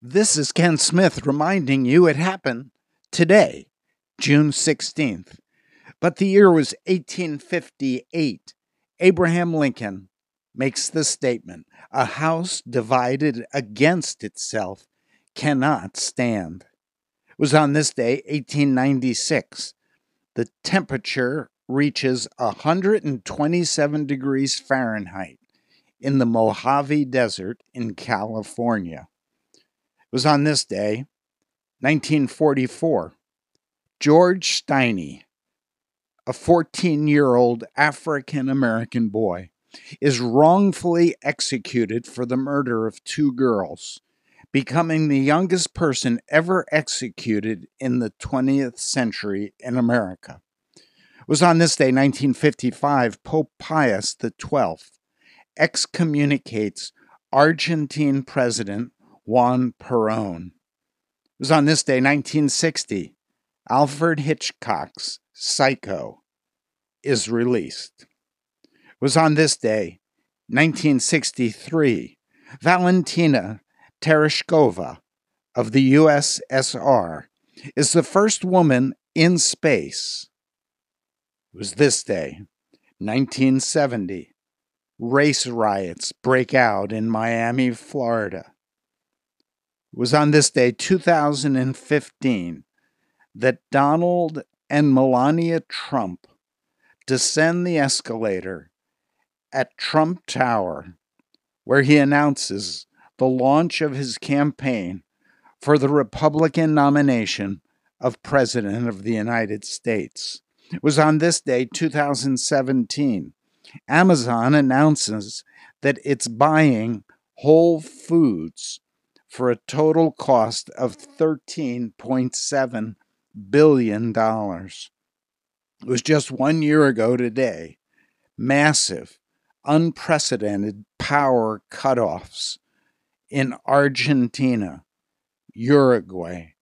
This is Ken Smith reminding you it happened today, June 16th. But the year was 1858. Abraham Lincoln makes the statement, "A house divided against itself cannot stand." It was on this day, 1896. The temperature reaches 127 degrees Fahrenheit in the Mojave Desert in California. It was on this day, 1944, George Stinney, a 14-year-old African-American boy, is wrongfully executed for the murder of two girls, becoming the youngest person ever executed in the 20th century in America. It was on this day, 1955, Pope Pius XII excommunicates Argentine President Juan Perón. It was on this day, 1960, Alfred Hitchcock's Psycho is released. It was on this day, 1963, Valentina Tereshkova of the USSR is the first woman in space. It was this day, 1970, race riots break out in Miami, Florida. It was on this day, 2015, that Donald and Melania Trump descend the escalator at Trump Tower, where he announces the launch of his campaign for the Republican nomination of President of the United States. It was on this day, 2017, Amazon announces that it's buying Whole Foods for a total cost of $13.7 billion. It was just 1 year ago today. Massive, unprecedented power cutoffs in Argentina, Uruguay,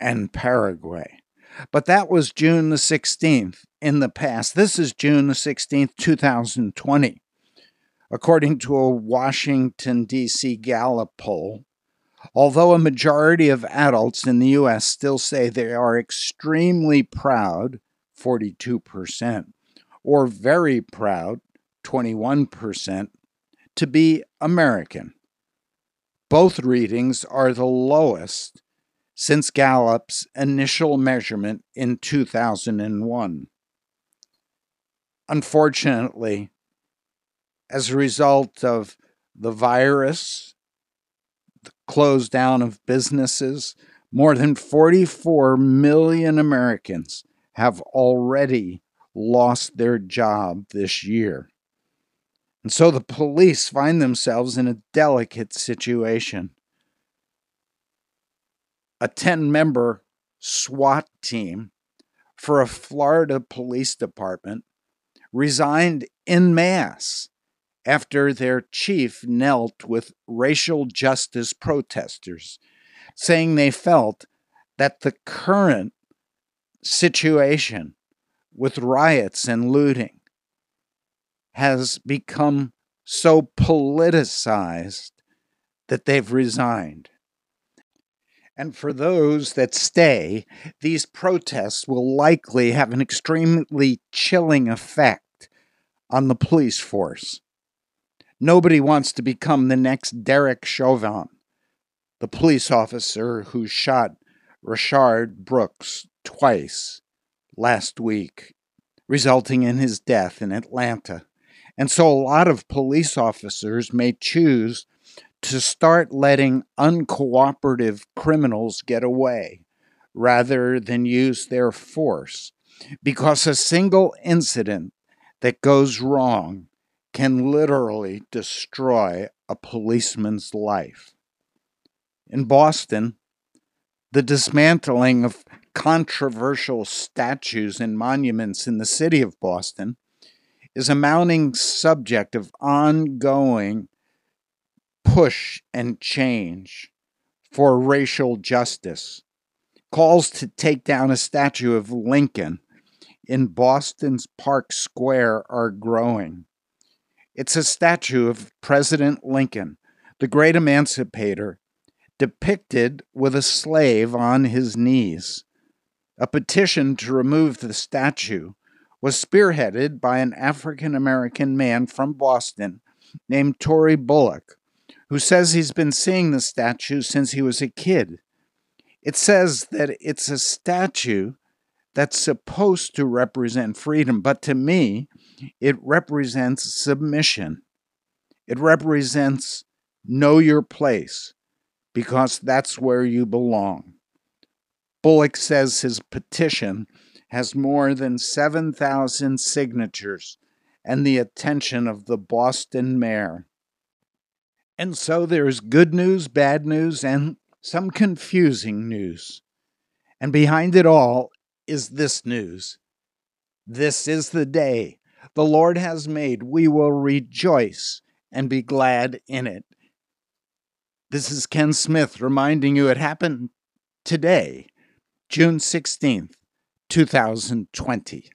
and Paraguay. But that was June the 16th in the past. This is June the 16th, 2020. According to a Washington, D.C. Gallup poll, although a majority of adults in the U.S. still say they are extremely proud, 42%, or very proud, 21%, to be American. Both readings are the lowest since Gallup's initial measurement in 2001. Unfortunately, as a result of the virus, closed down of businesses, more than 44 million Americans have already lost their job this year. And so the police find themselves in a delicate situation. A 10-member SWAT team for a Florida police department resigned en masse after their chief knelt with racial justice protesters, saying they felt that the current situation with riots and looting has become so politicized that they've resigned. And for those that stay, these protests will likely have an extremely chilling effect on the police force. Nobody wants to become the next Derek Chauvin, the police officer who shot Rashard Brooks twice last week, resulting in his death in Atlanta. And so a lot of police officers may choose to start letting uncooperative criminals get away rather than use their force, because a single incident that goes wrong can literally destroy a policeman's life. In Boston, the dismantling of controversial statues and monuments in the city of Boston is a mounting subject of ongoing push and change for racial justice. Calls to take down a statue of Lincoln in Boston's Park Square are growing. It's a statue of President Lincoln, the great emancipator, depicted with a slave on his knees. A petition to remove the statue was spearheaded by an African-American man from Boston named Tory Bullock, who says he's been seeing the statue since he was a kid. It says that it's a statue that's supposed to represent freedom, but to me, it represents submission. It represents know your place, because that's where you belong. Bullock says his petition has more than 7,000 signatures and the attention of the Boston mayor. And so there's good news, bad news, and some confusing news. And behind it all is this news. This is the day the Lord has made. We will rejoice and be glad in it. This is Ken Smith reminding you it happened today, June 16th, 2020.